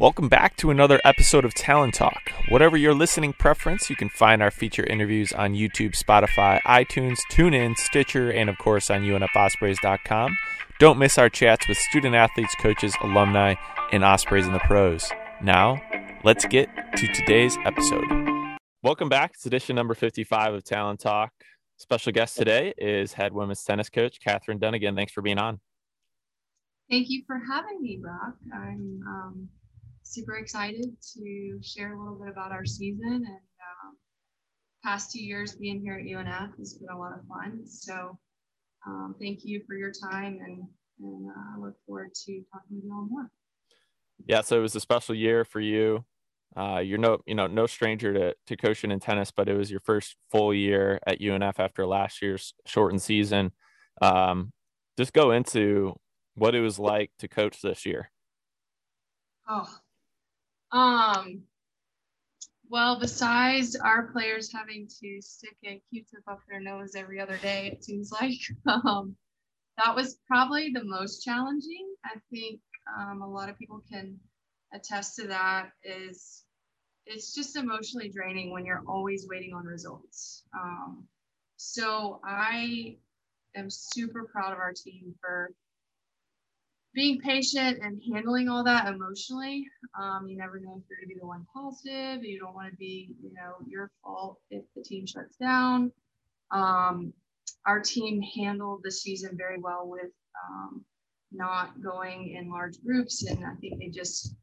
Welcome back to another episode of Talent Talk. Whatever your listening preference, you can find our feature interviews on YouTube, Spotify, iTunes, TuneIn, Stitcher, and of course on UNFOspreys.com. Don't miss our chats with student athletes, coaches, alumni, and Ospreys and the pros. Now, let's get to today's episode. Welcome back. It's edition number 55 of Talent Talk. Special guest today is head women's tennis coach, Catherine Dunnigan. Thanks for being on. Thank you for having me, Brock. I'm super excited to share a little bit about our season, and past 2 years being here at UNF has been a lot of fun. So thank you for your time, and I look forward to talking with you all more. Yeah, so it was a special year for you. You're no stranger to coaching in tennis, but it was your first full year at UNF after last year's shortened season. Just go into what it was like to coach this year. Well, besides our players having to stick a Q-tip up their nose every other day, it seems like, that was probably the most challenging. I think a lot of people can attest to that. Is it's just emotionally draining when you're always waiting on results. So I am super proud of our team for being patient and handling all that emotionally. You never know if you're going to be the one positive. You don't want to be, your fault if the team shuts down. Our team handled the season very well with not going in large groups. And I think they just,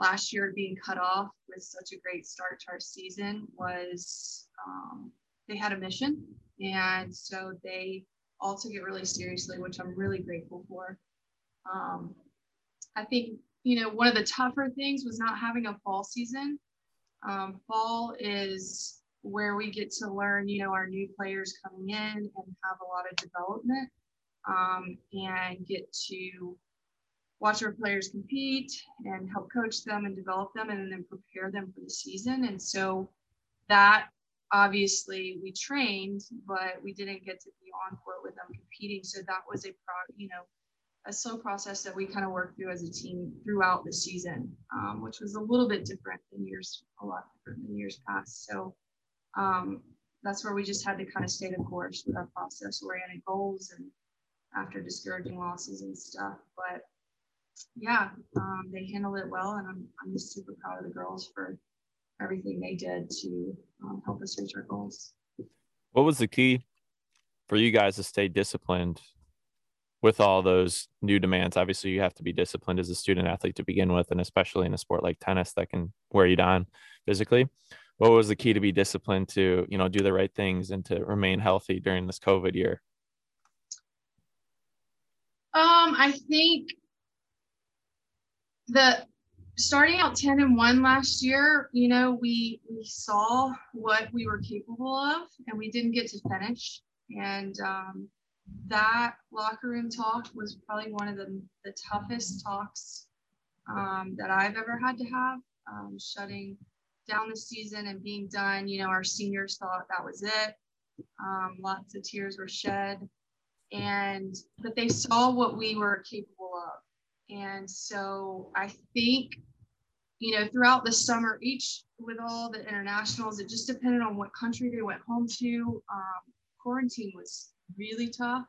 last year being cut off with such a great start to our season was, they had a mission. And so they all took it really seriously, which I'm really grateful for. I think, one of the tougher things was not having a fall season. Fall is where we get to learn, our new players coming in and have a lot of development, and get to watch our players compete and help coach them and develop them and then prepare them for the season. And so that obviously we trained, but we didn't get to be on court with them competing. So that was a slow process that we kind of worked through as a team throughout the season, which was a little bit different than years past. So that's where we just had to kind of stay the course with our process-oriented goals and after discouraging losses and stuff. But yeah, they handled it well, and I'm just super proud of the girls for everything they did to help us reach our goals. What was the key for you guys to stay disciplined with all those new demands? Obviously you have to be disciplined as a student athlete to begin with, and especially in a sport like tennis that can wear you down physically. What was the key to be disciplined to, do the right things and to remain healthy during this COVID year? I think starting out 10-1 last year, we saw what we were capable of and we didn't get to finish. And, that locker room talk was probably one of the toughest talks that I've ever had to have. Shutting down the season and being done, our seniors thought that was it. Lots of tears were shed, but they saw what we were capable of. And so I think, throughout the summer, with all the internationals, it just depended on what country they went home to. Quarantine was really tough,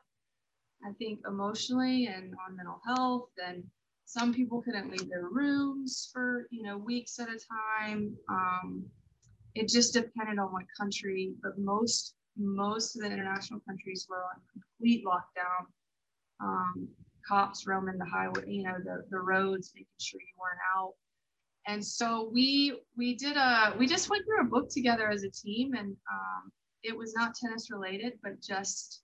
I think, emotionally and on mental health, and some people couldn't leave their rooms for weeks at a time. It just depended on what country, but most of the international countries were on complete lockdown. Cops roaming the highway, the roads, making sure you weren't out. And so we just went through a book together as a team, and it was not tennis related, but just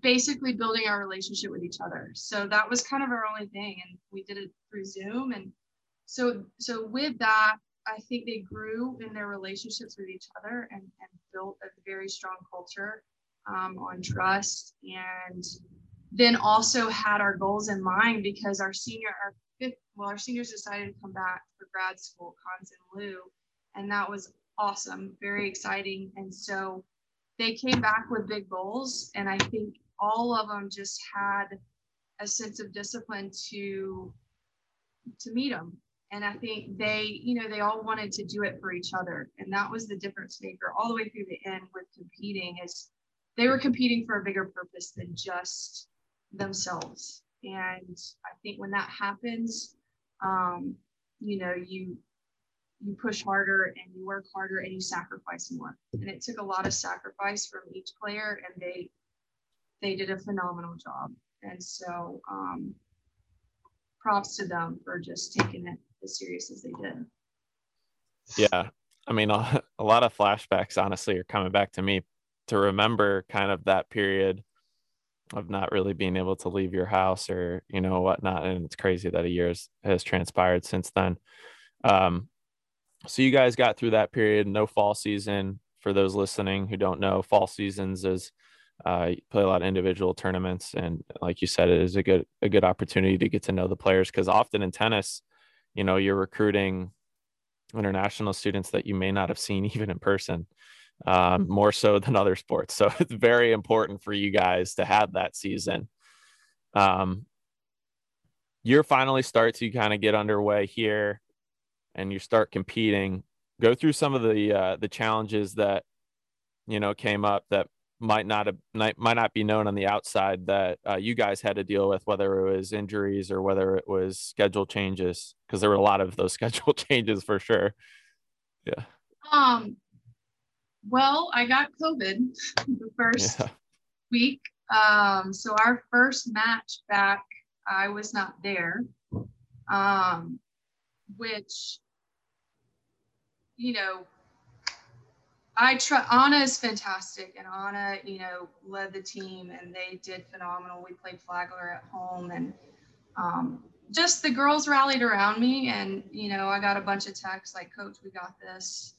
basically building our relationship with each other. So that was kind of our only thing, and we did it through Zoom. And so with that, I think they grew in their relationships with each other and built a very strong culture on trust, and then also had our goals in mind, because our seniors decided to come back for grad school, Kons and Lou, and that was awesome, very exciting. And so they came back with big goals, and I think all of them just had a sense of discipline to to meet them. And I think they, you know, they all wanted to do it for each other. And that was the difference maker all the way through the end with competing, is they were competing for a bigger purpose than just themselves. And I think when that happens, you know, you push harder and you work harder and you sacrifice more. And it took a lot of sacrifice from each player, and they did a phenomenal job. And so props to them for just taking it as serious as they did. Yeah. I mean, a lot of flashbacks, honestly, are coming back to me to remember kind of that period of not really being able to leave your house or, you know, whatnot. And it's crazy that a year has transpired since then. So you guys got through that period, no fall season. For those listening who don't know, fall seasons is you play a lot of individual tournaments. And like you said, it is a good opportunity to get to know the players, because often in tennis, you know, you're recruiting international students that you may not have seen even in person, more so than other sports. So it's very important for you guys to have that season. Year finally starts, you kind of get underway here, and you start competing. Go through some of the challenges that, you know, came up that might not be known on the outside that you guys had to deal with, whether it was injuries or whether it was schedule changes, because there were a lot of those schedule changes for sure. Yeah. Well, I got COVID the first week. So our first match back, I was not there. Which, you know, Anna is fantastic, and Anna, you know, led the team, and they did phenomenal. We played Flagler at home, and just the girls rallied around me, and, you know, I got a bunch of texts like, coach, we got this.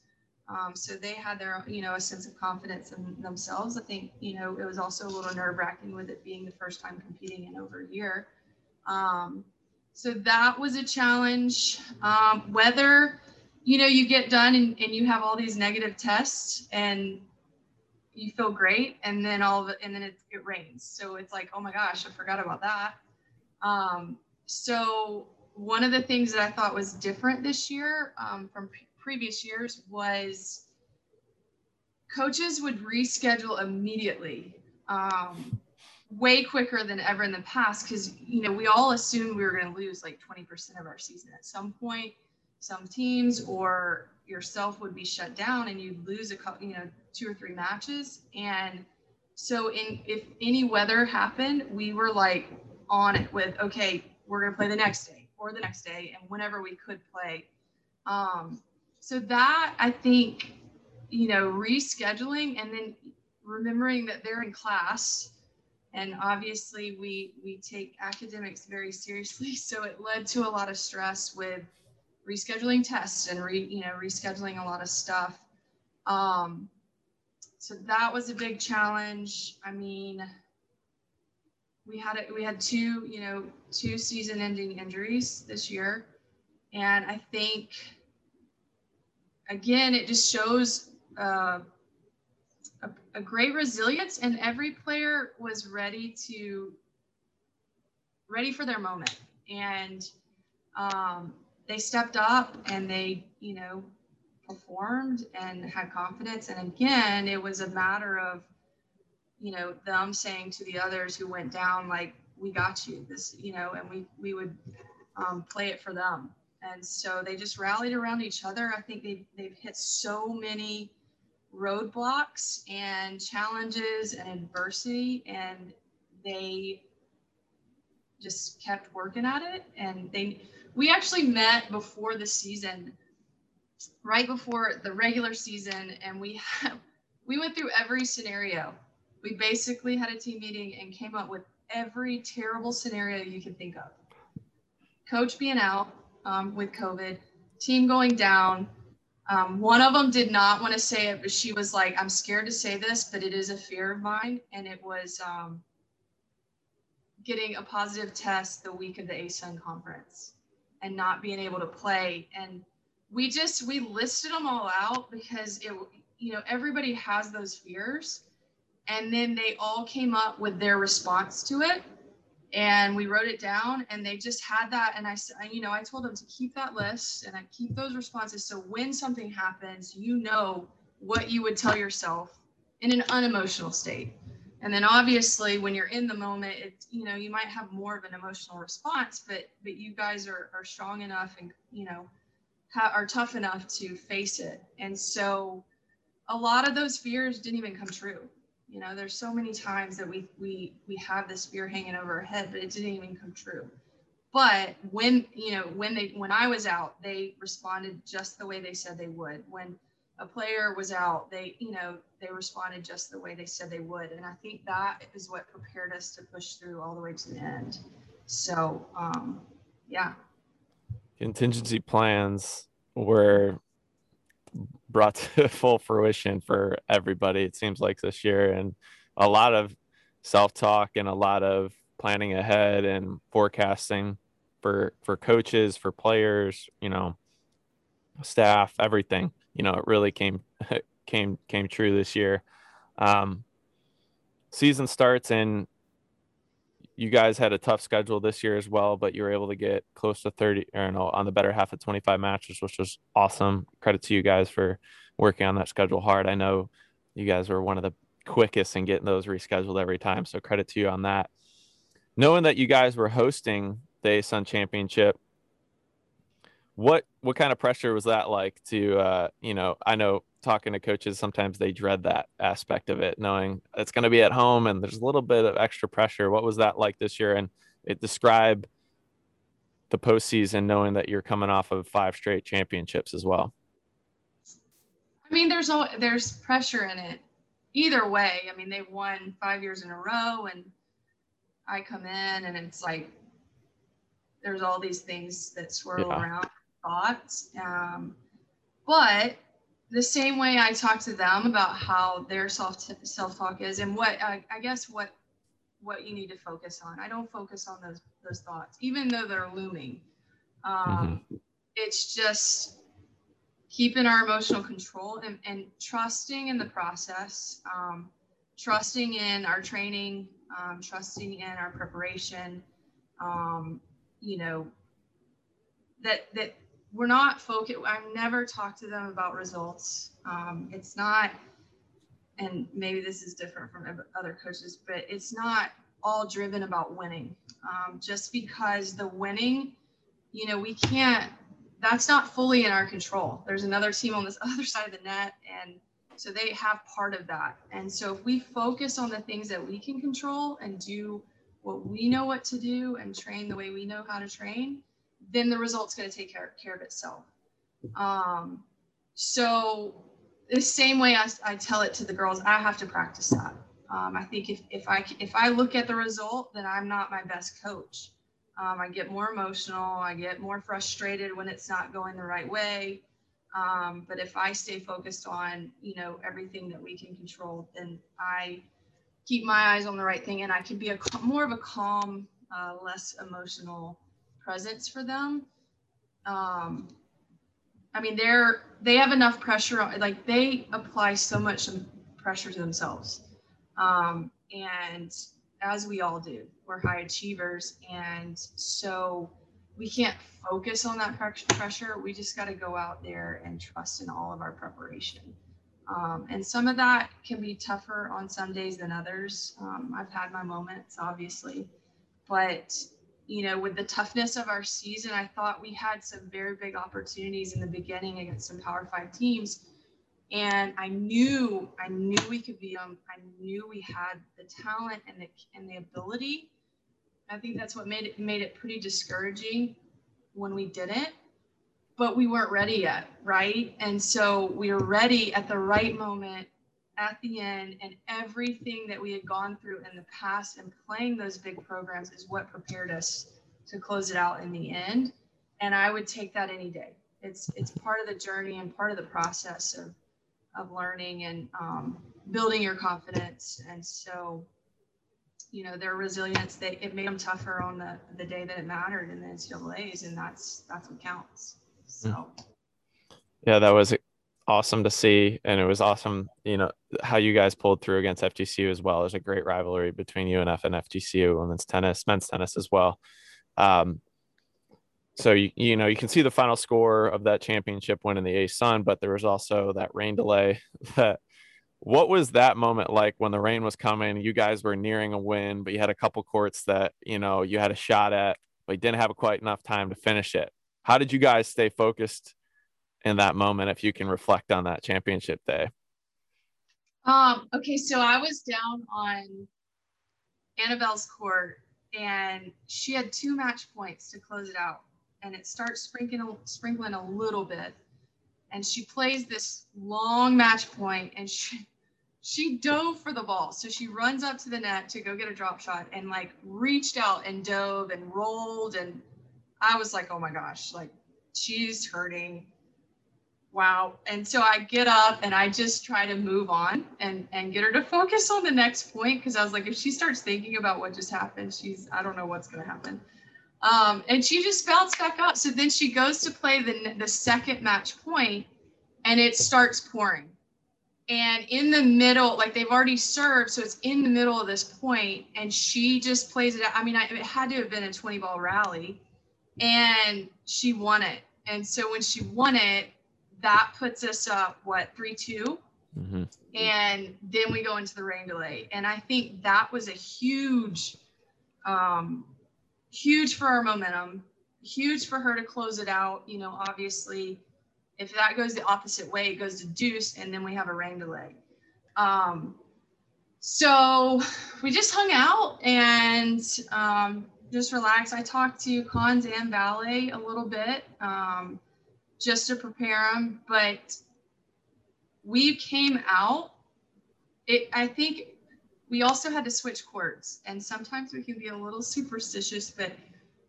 So they had their, you know, a sense of confidence in themselves. I think, you know, it was also a little nerve wracking with it being the first time competing in over a year. So that was a challenge. Whether, you know, you get done and you have all these negative tests and you feel great, and then it rains. So it's like, oh my gosh, I forgot about that. So one of the things that I thought was different this year from previous years was coaches would reschedule immediately. Way quicker than ever in the past, because, you know, we all assumed we were going to lose like 20% of our season at some point. Some teams or yourself would be shut down, and you'd lose a couple, you know, 2 or 3 matches. And so if any weather happened, we were like on it with, okay, we're going to play the next day or the next day, and whenever we could play. So that, I think, you know, rescheduling, and then remembering that they're in class. And obviously we take academics very seriously. So it led to a lot of stress with rescheduling tests and rescheduling a lot of stuff. So that was a big challenge. I mean, we had two season ending injuries this year. And I think, again, it just shows, a great resilience, and every player was ready for their moment, and they stepped up and they, you know, performed and had confidence. And again, it was a matter of, you know, them saying to the others who went down, like, we got you this, you know, and we would play it for them. And so they just rallied around each other. I think they've hit so many roadblocks and challenges and adversity, and they just kept working at it. And we actually met before the season, right before the regular season, and we went through every scenario. We basically had a team meeting and came up with every terrible scenario you could think of. Coach being out with COVID, team going down. One of them did not want to say it, but she was like, I'm scared to say this, but it is a fear of mine. And it was getting a positive test the week of the ASUN conference and not being able to play. And we listed them all out, because, it, you know, everybody has those fears. And then they all came up with their response to it. And we wrote it down, and they just had that. And I told them to keep that list and I keep those responses. So when something happens, you know what you would tell yourself in an unemotional state. And then obviously when you're in the moment, you might have more of an emotional response, but you guys are strong enough and, are tough enough to face it. And so a lot of those fears didn't even come true. You know, there's so many times that we have this fear hanging over our head, but it didn't even come true. But when I was out, they responded just the way they said they would. When a player was out, they responded just the way they said they would. And I think that is what prepared us to push through all the way to the end. So, yeah. Contingency plans were brought to full fruition for everybody, it seems like, this year, and a lot of self-talk and a lot of planning ahead and forecasting for coaches, for players, staff, everything. It really came true this year. Season starts, and you guys had a tough schedule this year as well, but you were able to get close to 30 on the better half of 25 matches, which was awesome. Credit to you guys for working on that schedule hard. I know you guys were one of the quickest in getting those rescheduled every time. So credit to you on that. Knowing that you guys were hosting the ASUN championship, what kind of pressure was that like to, I know talking to coaches, sometimes they dread that aspect of it, knowing it's going to be at home and there's a little bit of extra pressure. What was that like this year? And describe the postseason, knowing that you're coming off of 5 straight championships as well. I mean, there's pressure in it either way. I mean, they've won 5 years in a row, and I come in and it's like, there's all these things that swirl around thoughts. But the same way I talk to them about how their self-talk is and what I guess what you need to focus on. I don't focus on those thoughts, even though they're looming. It's just keeping our emotional control and trusting in the process, trusting in our training, trusting in our preparation, that we're not focused. I've never talked to them about results. It's not, and maybe this is different from other coaches, but it's not all driven about winning. Just because the winning, we can't, that's not fully in our control. There's another team on this other side of the net. And so they have part of that. And so if we focus on the things that we can control and do what we know what to do and train the way we know how to train, then the result's going to take care of itself. So the same way I tell it to the girls, I have to practice that. I think if I look at the result, then I'm not my best coach. I get more emotional. I get more frustrated when it's not going the right way. But if I stay focused on, everything that we can control, then I keep my eyes on the right thing, and I can be more of a calm, less emotional presence for them. I mean, they have enough pressure, like they apply so much pressure to themselves. And as we all do, we're high achievers. And so we can't focus on that pressure. We just got to go out there and trust in all of our preparation. And some of that can be tougher on some days than others. I've had my moments, obviously, but with the toughness of our season, I thought we had some very big opportunities in the beginning against some Power 5 teams. And I knew we could beat them. I knew we had the talent and the ability. I think that's what made it pretty discouraging when we didn't, but we weren't ready yet, right? And so we were ready at the right moment at the end, and everything that we had gone through in the past and playing those big programs is what prepared us to close it out in the end. And I would take that any day. It's part of the journey and part of the process of learning and building your confidence. And so, their resilience, it made them tougher on the day that it mattered in the NCAAs, and that's what counts. So. Yeah, that was awesome to see. And it was awesome, you know, how you guys pulled through against FGCU as well. There's a great rivalry between UNF and FGCU, women's tennis, men's tennis as well. So, you know, you can see the final score of that championship win in the ASUN, but there was also that rain delay. What was that moment like when the rain was coming? You guys were nearing a win, but you had a couple courts that, you know, you had a shot at, but you didn't have quite enough time to finish it. How did you guys stay focused in that moment, if you can reflect on that championship day? Okay, so I was down on Annabelle's court, and she had 2 match points to close it out, and it starts sprinkling a little bit, and she plays this long match point, and she dove for the ball. So she runs up to the net to go get a drop shot and like reached out and dove and rolled, and I was like, oh my gosh, like she's hurting, wow. And so I get up and I just try to move on and get her to focus on the next point, because I was like, if she starts thinking about what just happened, I don't know what's going to happen. And she just bounced back up. So then she goes to play the second match point, and it starts pouring. And in the middle, like they've already served, so it's in the middle of this point, and she just plays it out. I mean, it had to have been a 20-ball rally, and she won it. And so when she won it, that puts us up, 3-2? Mm-hmm. And then we go into the rain delay. And I think that was a huge, huge for our momentum, huge for her to close it out. You know, obviously, if that goes the opposite way, it goes to deuce, and then we have a rain delay. So we just hung out and just relaxed. I talked to Kons and Valet a little bit. Just to prepare them, but we came out. I think we also had to switch courts, and sometimes we can be a little superstitious, but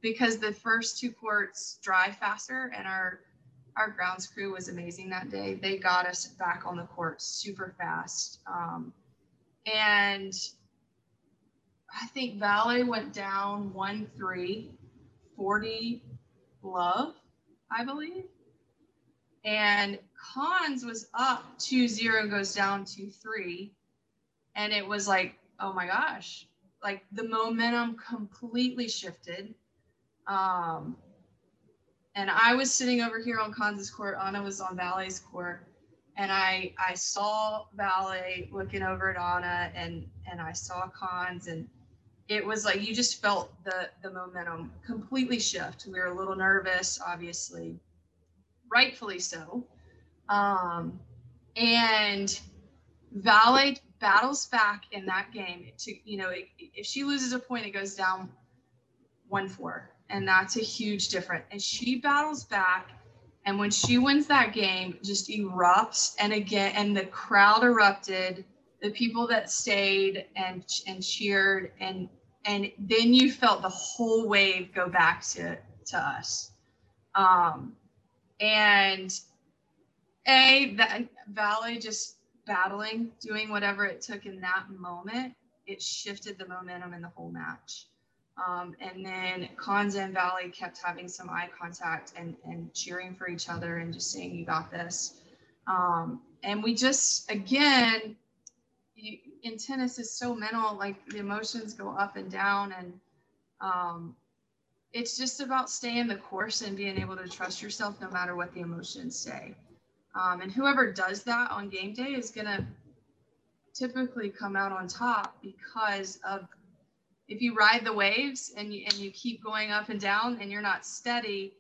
because the first 2 courts dry faster, and our grounds crew was amazing that day. They got us back on the court super fast. And I think Valet went down 1-3, 40 love, I believe. And Kons was up 2-0, goes down 2-3. And it was like, oh my gosh, like the momentum completely shifted. And I was sitting over here on Kons' court, Anna was on Valet's court. And I saw Valet looking over at Anna, and I saw Kons, and it was like, you just felt the momentum completely shift. We were a little nervous, obviously. Rightfully so. And Valet battles back in that game to, you know, if she loses a point, it goes down 1-4, and that's a huge difference. And she battles back, and when she wins that game, just erupts. And again, and the crowd erupted, the people that stayed and cheered, and then you felt the whole wave go back to us. And Valet just battling, doing whatever it took in that moment, it shifted the momentum in the whole match. And then Kons and Valet kept having some eye contact and cheering for each other and just saying, you got this. And we just, again, in tennis is so mental, like the emotions go up and down, and it's just about staying the course and being able to trust yourself no matter what the emotions say. And whoever does that on game day is going to typically come out on top, because of if you ride the waves and you keep going up and down and you're not steady,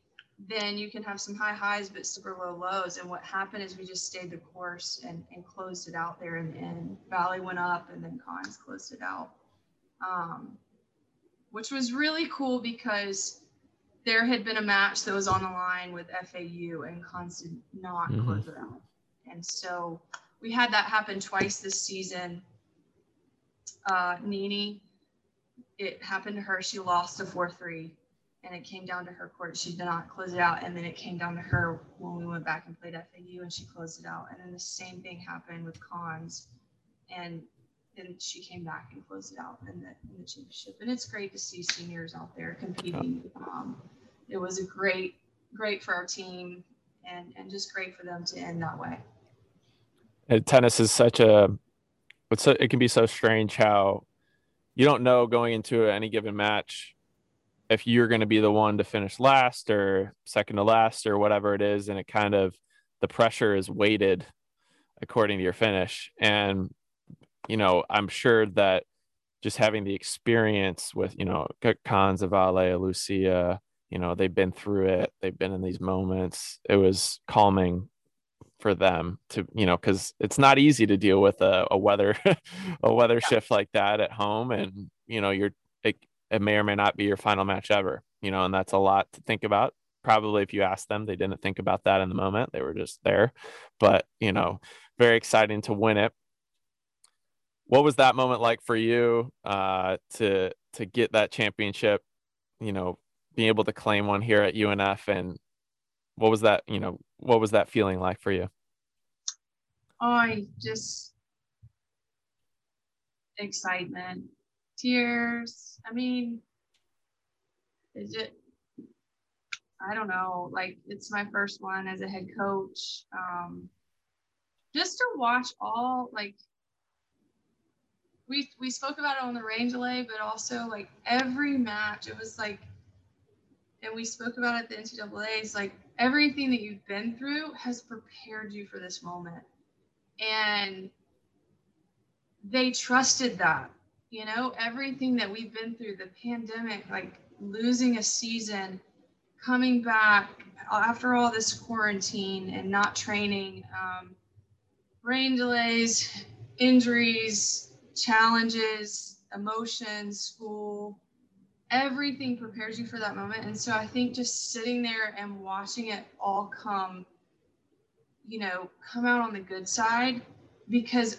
then you can have some high highs but super low lows. And what happened is we just stayed the course and closed it out there in the end. Valet went up and then Kons closed it out. Which was really cool, because there had been a match that was on the line with FAU, and Kons did not close it out. And so we had that happen twice this season. NeNe, it happened to her. She lost a 4-3, and it came down to her court. She did not close it out. And then it came down to her when we went back and played FAU, and she closed it out. And then the same thing happened with Kons, and she came back and closed it out in the championship. And it's great to see seniors out there competing. It was a great for our team and just great for them to end that way. And tennis is such a, it can be so strange how you don't know going into any given match if you're going to be the one to finish last or second to last or whatever it is. And it kind of, the pressure is weighted according to your finish. And, you know, I'm sure that just having the experience with, you know, Kons, Valet, Lucia, you know, they've been through it. They've been in these moments. It was calming for them to, you know, because it's not easy to deal with a weather shift like that at home. And, you know, it may or may not be your final match ever, you know, and that's a lot to think about. Probably if you asked them, they didn't think about that in the moment. They were just there, but, you know, very exciting to win it. What was that moment like for you to get that championship, you know, being able to claim one here at UNF? And what was that, you know, what was that feeling like for you? Excitement, tears. I mean, I don't know, like it's my first one as a head coach. Just to watch all, like, we spoke about it on the rain delay, but also like every match, it was like, and we spoke about it at the NCAAs, like everything that you've been through has prepared you for this moment. And they trusted that, you know, everything that we've been through, the pandemic, like losing a season, coming back after all this quarantine and not training, rain delays, injuries, challenges, emotions, school, everything prepares you for that moment. And so I think just sitting there and watching it all come, you know, come out on the good side, because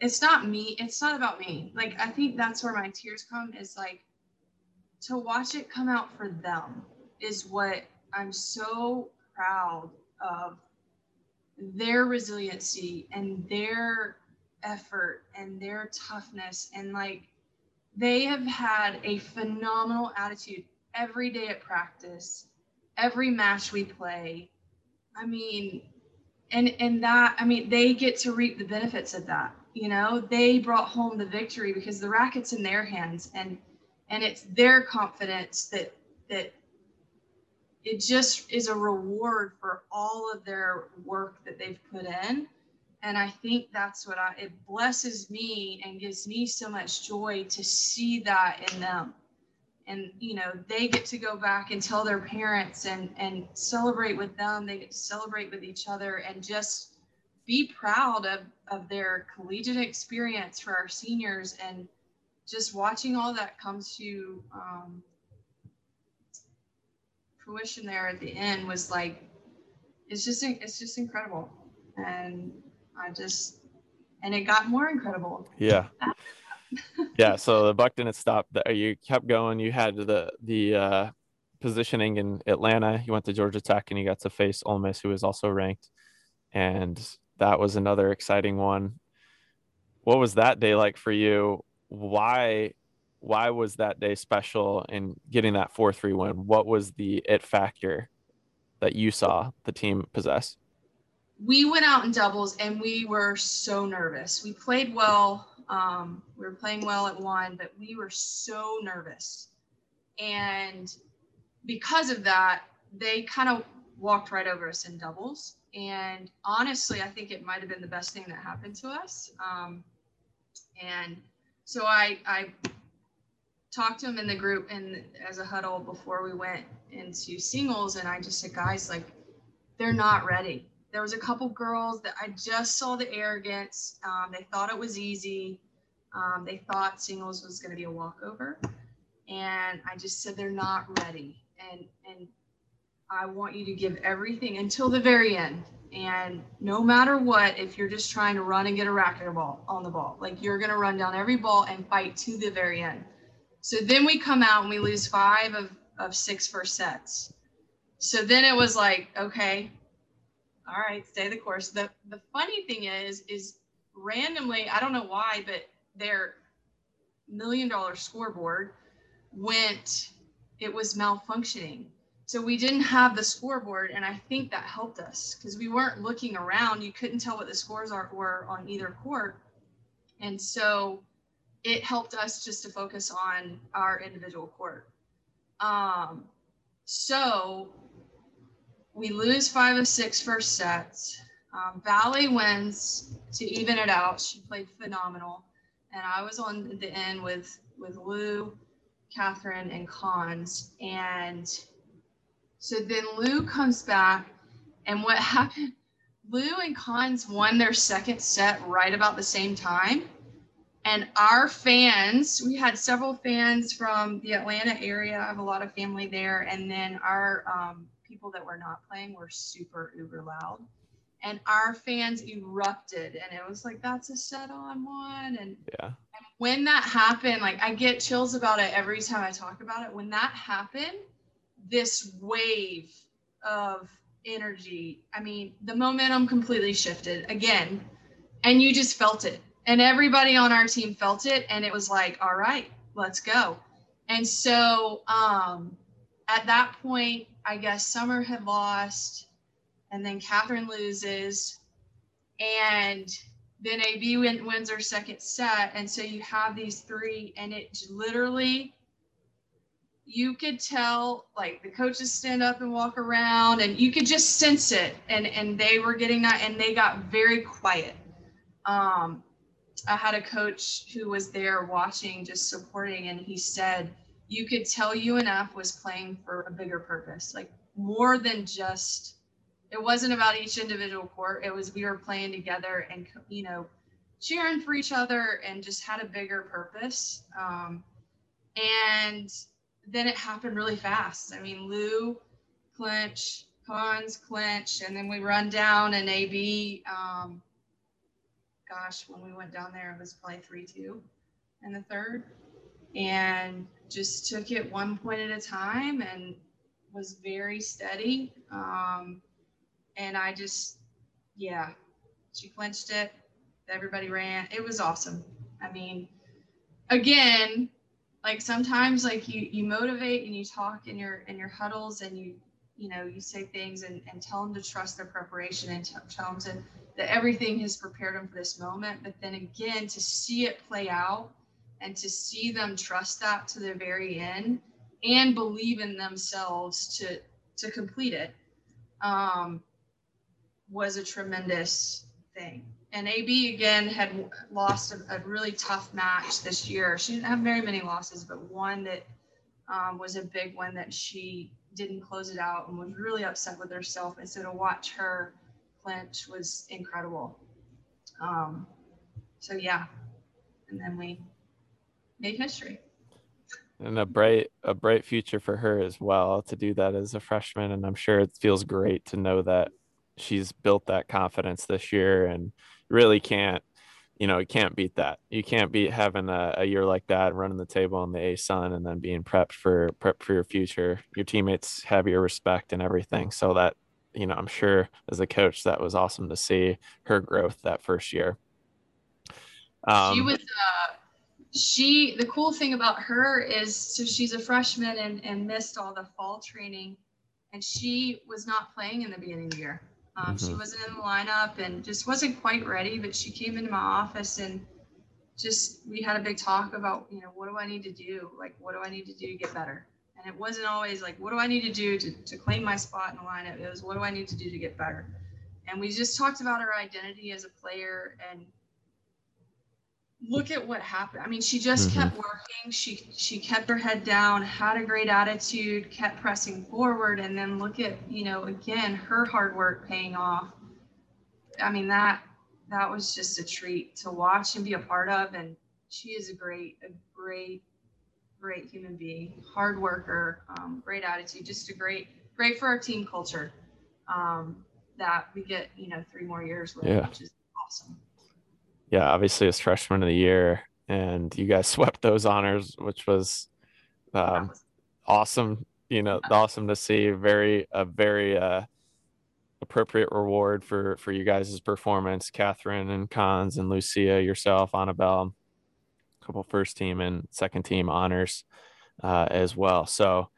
it's not me, it's not about me. Like, I think that's where my tears come, is like to watch it come out for them is what I'm so proud of, their resiliency and their effort and their toughness. And like, they have had a phenomenal attitude every day at practice, every match we play. I mean, and that, I mean, they get to reap the benefits of that. You know, they brought home the victory because the racket's in their hands, and it's their confidence that it just is a reward for all of their work that they've put in. And I think that's what it blesses me and gives me so much joy to see that in them. And, you know, they get to go back and tell their parents and celebrate with them. They get to celebrate with each other and just be proud of their collegiate experience for our seniors. And just watching all that come to fruition there at the end was like, it's just incredible. And it got more incredible. Yeah. Yeah. So the buck didn't stop there. You kept going. You had the positioning in Atlanta. You went to Georgia Tech and you got to face Ole Miss, who was also ranked. And that was another exciting one. What was that day like for you? Why was that day special in getting that 4-3 win? What was the it factor that you saw the team possess? We went out in doubles and we were so nervous. We played well. We were playing well at one, but we were so nervous. And because of that, they kind of walked right over us in doubles. And honestly, I think it might've been the best thing that happened to us. And so I talked to them in the group and as a huddle before we went into singles. And I just said, guys, like, they're not ready. There was a couple girls that I just saw the arrogance. They thought it was easy. They thought singles was going to be a walkover. And I just said, they're not ready. And I want you to give everything until the very end. And no matter what, if you're just trying to run and get a racket on the ball, like you're going to run down every ball and fight to the very end. So then we come out and we lose 5 of 6 first sets. So then it was like, okay, all right, stay the course. The funny thing is randomly, I don't know why, but their $1 million scoreboard it was malfunctioning. So we didn't have the scoreboard, and I think that helped us because we weren't looking around. You couldn't tell what the scores were on either court. And so it helped us just to focus on our individual court. So we lose 5 of 6 first sets. Valet wins to even it out. She played phenomenal. And I was on the end with Lou, Catherine, and Kons. And so then Lou comes back, and what happened, Lou and Kons won their second set right about the same time. And our fans, we had several fans from the Atlanta area. I have a lot of family there. And then our people that were not playing were super uber loud. And our fans erupted, and it was like, that's a set on one. And, yeah. And when that happened, like, I get chills about it every time I talk about it. When that happened, this wave of energy, I mean, the momentum completely shifted again, and you just felt it. And everybody on our team felt it, and it was like, all right, let's go. And so at that point, I guess Summer had lost, and then Catherine loses, and then AB wins her second set. And so you have these three, and it literally, you could tell, like, the coaches stand up and walk around, and you could just sense it. And they were getting that, and they got very quiet. I had a coach who was there watching, just supporting, and he said, you could tell UNF was playing for a bigger purpose, like more than just, it wasn't about each individual court. It was, we were playing together and, you know, cheering for each other and just had a bigger purpose. And then it happened really fast. I mean, Lou, clinch, Kons, clinch, and then we run down and AB, gosh, when we went down there, it was probably 3-2 in the third, and just took it one point at a time and was very steady. And I just, yeah, she clinched it. Everybody ran. It was awesome. I mean, again, like sometimes like you motivate and you talk in your huddles and you say things and tell them to trust their preparation and tell them to, that everything has prepared them for this moment. But then again, to see it play out and to see them trust that to the very end and believe in themselves to complete it was a tremendous thing. And AB, again, had lost a really tough match this year. She didn't have very many losses, but one that was a big one that she didn't close it out and was really upset with herself. And so to watch her clinch was incredible. So yeah, and then we made history. And a bright future for her as well to do that as a freshman. And I'm sure it feels great to know that she's built that confidence this year and really can't beat that. You can't beat having a year like that, running the table on the ASUN and then being prepped for your future. Your teammates have your respect and everything. So that, you know, I'm sure as a coach, that was awesome to see her growth that first year. The cool thing about her is, so she's a freshman and missed all the fall training, and she was not playing in the beginning of the year. She wasn't in the lineup and just wasn't quite ready, but she came into my office and just, we had a big talk about, you know, what do I need to do? Like, what do I need to do to get better? And it wasn't always like, what do I need to do to claim my spot in the lineup? It was, what do I need to do to get better? And we just talked about her identity as a player and look at what happened. I mean, she just kept working. She kept her head down, had a great attitude, kept pressing forward. And then look at, you know, again, her hard work paying off. I mean, that was just a treat to watch and be a part of. And she is a great human being, hard worker, great attitude, just a great for our team culture that we get, you know, 3 more years with, yeah. Which is awesome. Yeah, obviously it's freshman of the year, and you guys swept those honors, which was awesome. You know, awesome to see. A very appropriate reward for you guys' performance. Catherine and Kons and Lucia, yourself, Annabelle. Couple first team and second team honors as well. So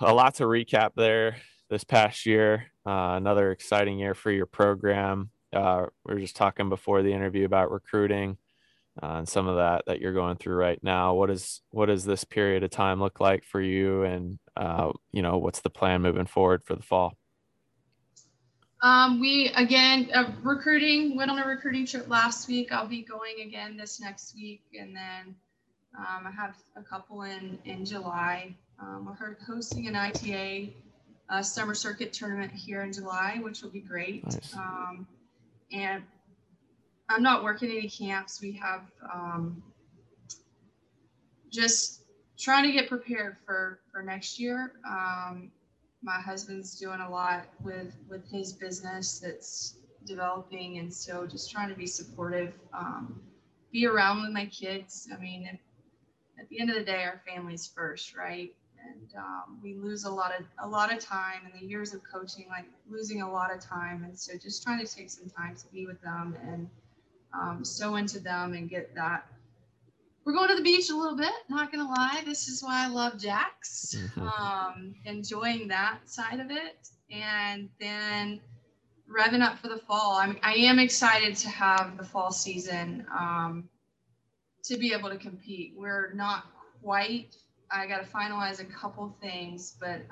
a lot to recap there this past year. Another exciting year for your program. We were just talking before the interview about recruiting and some of that you're going through right now. What does this period of time look like for you, and what's the plan moving forward for the fall? We went on a recruiting trip last week. I'll be going again this next week, and then I have a couple in July. We're hosting an ITA summer circuit tournament here in July, which will be great. Nice. And I'm not working any camps. We have just trying to get prepared for next year. My husband's doing a lot with his business that's developing, and so just trying to be supportive, be around with my kids. I mean, at the end of the day, our family's first, right? And we lose a lot of time in the years of coaching, like losing a lot of time. And so just trying to take some time to be with them and sew into them and get that. We're going to the beach a little bit, not going to lie. This is why I love Jack's, enjoying that side of it. And then revving up for the fall. I am excited to have the fall season to be able to compete. We're not quite, I got to finalize a couple things, but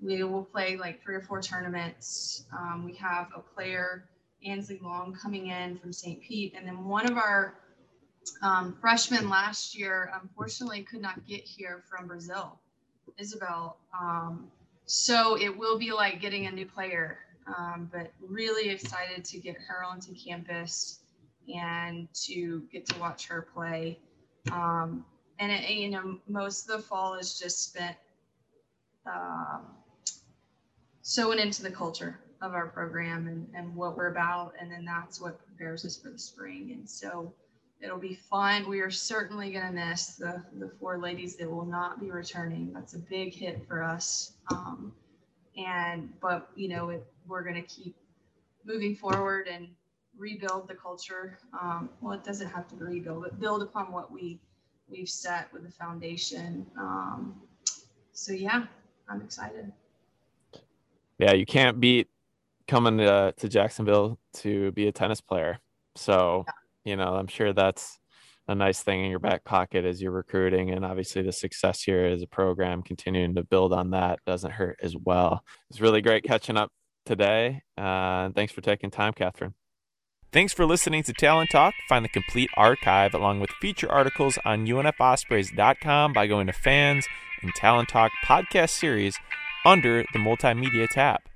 we will play like 3 or 4 tournaments. We have a player, Ansley Long, coming in from St. Pete. And then one of our freshmen last year, unfortunately, could not get here from Brazil, Isabel. So it will be like getting a new player, but really excited to get her onto campus and to get to watch her play. And most of the fall is just spent sewing into the culture of our program and what we're about, and then that's what prepares us for the spring. And so it'll be fun. We are certainly going to miss the 4 ladies that will not be returning. That's a big hit for us. We're going to keep moving forward and rebuild the culture. It doesn't have to be rebuild, but build upon what we've set with the foundation. I'm excited. Yeah, you can't beat coming to Jacksonville to be a tennis player. So, yeah. I'm sure that's a nice thing in your back pocket as you're recruiting. And obviously the success here as a program, continuing to build on that doesn't hurt as well. It's really great catching up today. Thanks for taking time, Catherine. Thanks for listening to Talent Talk. Find the complete archive along with feature articles on UNFOspreys.com by going to Fans and Talent Talk podcast series under the Multimedia tab.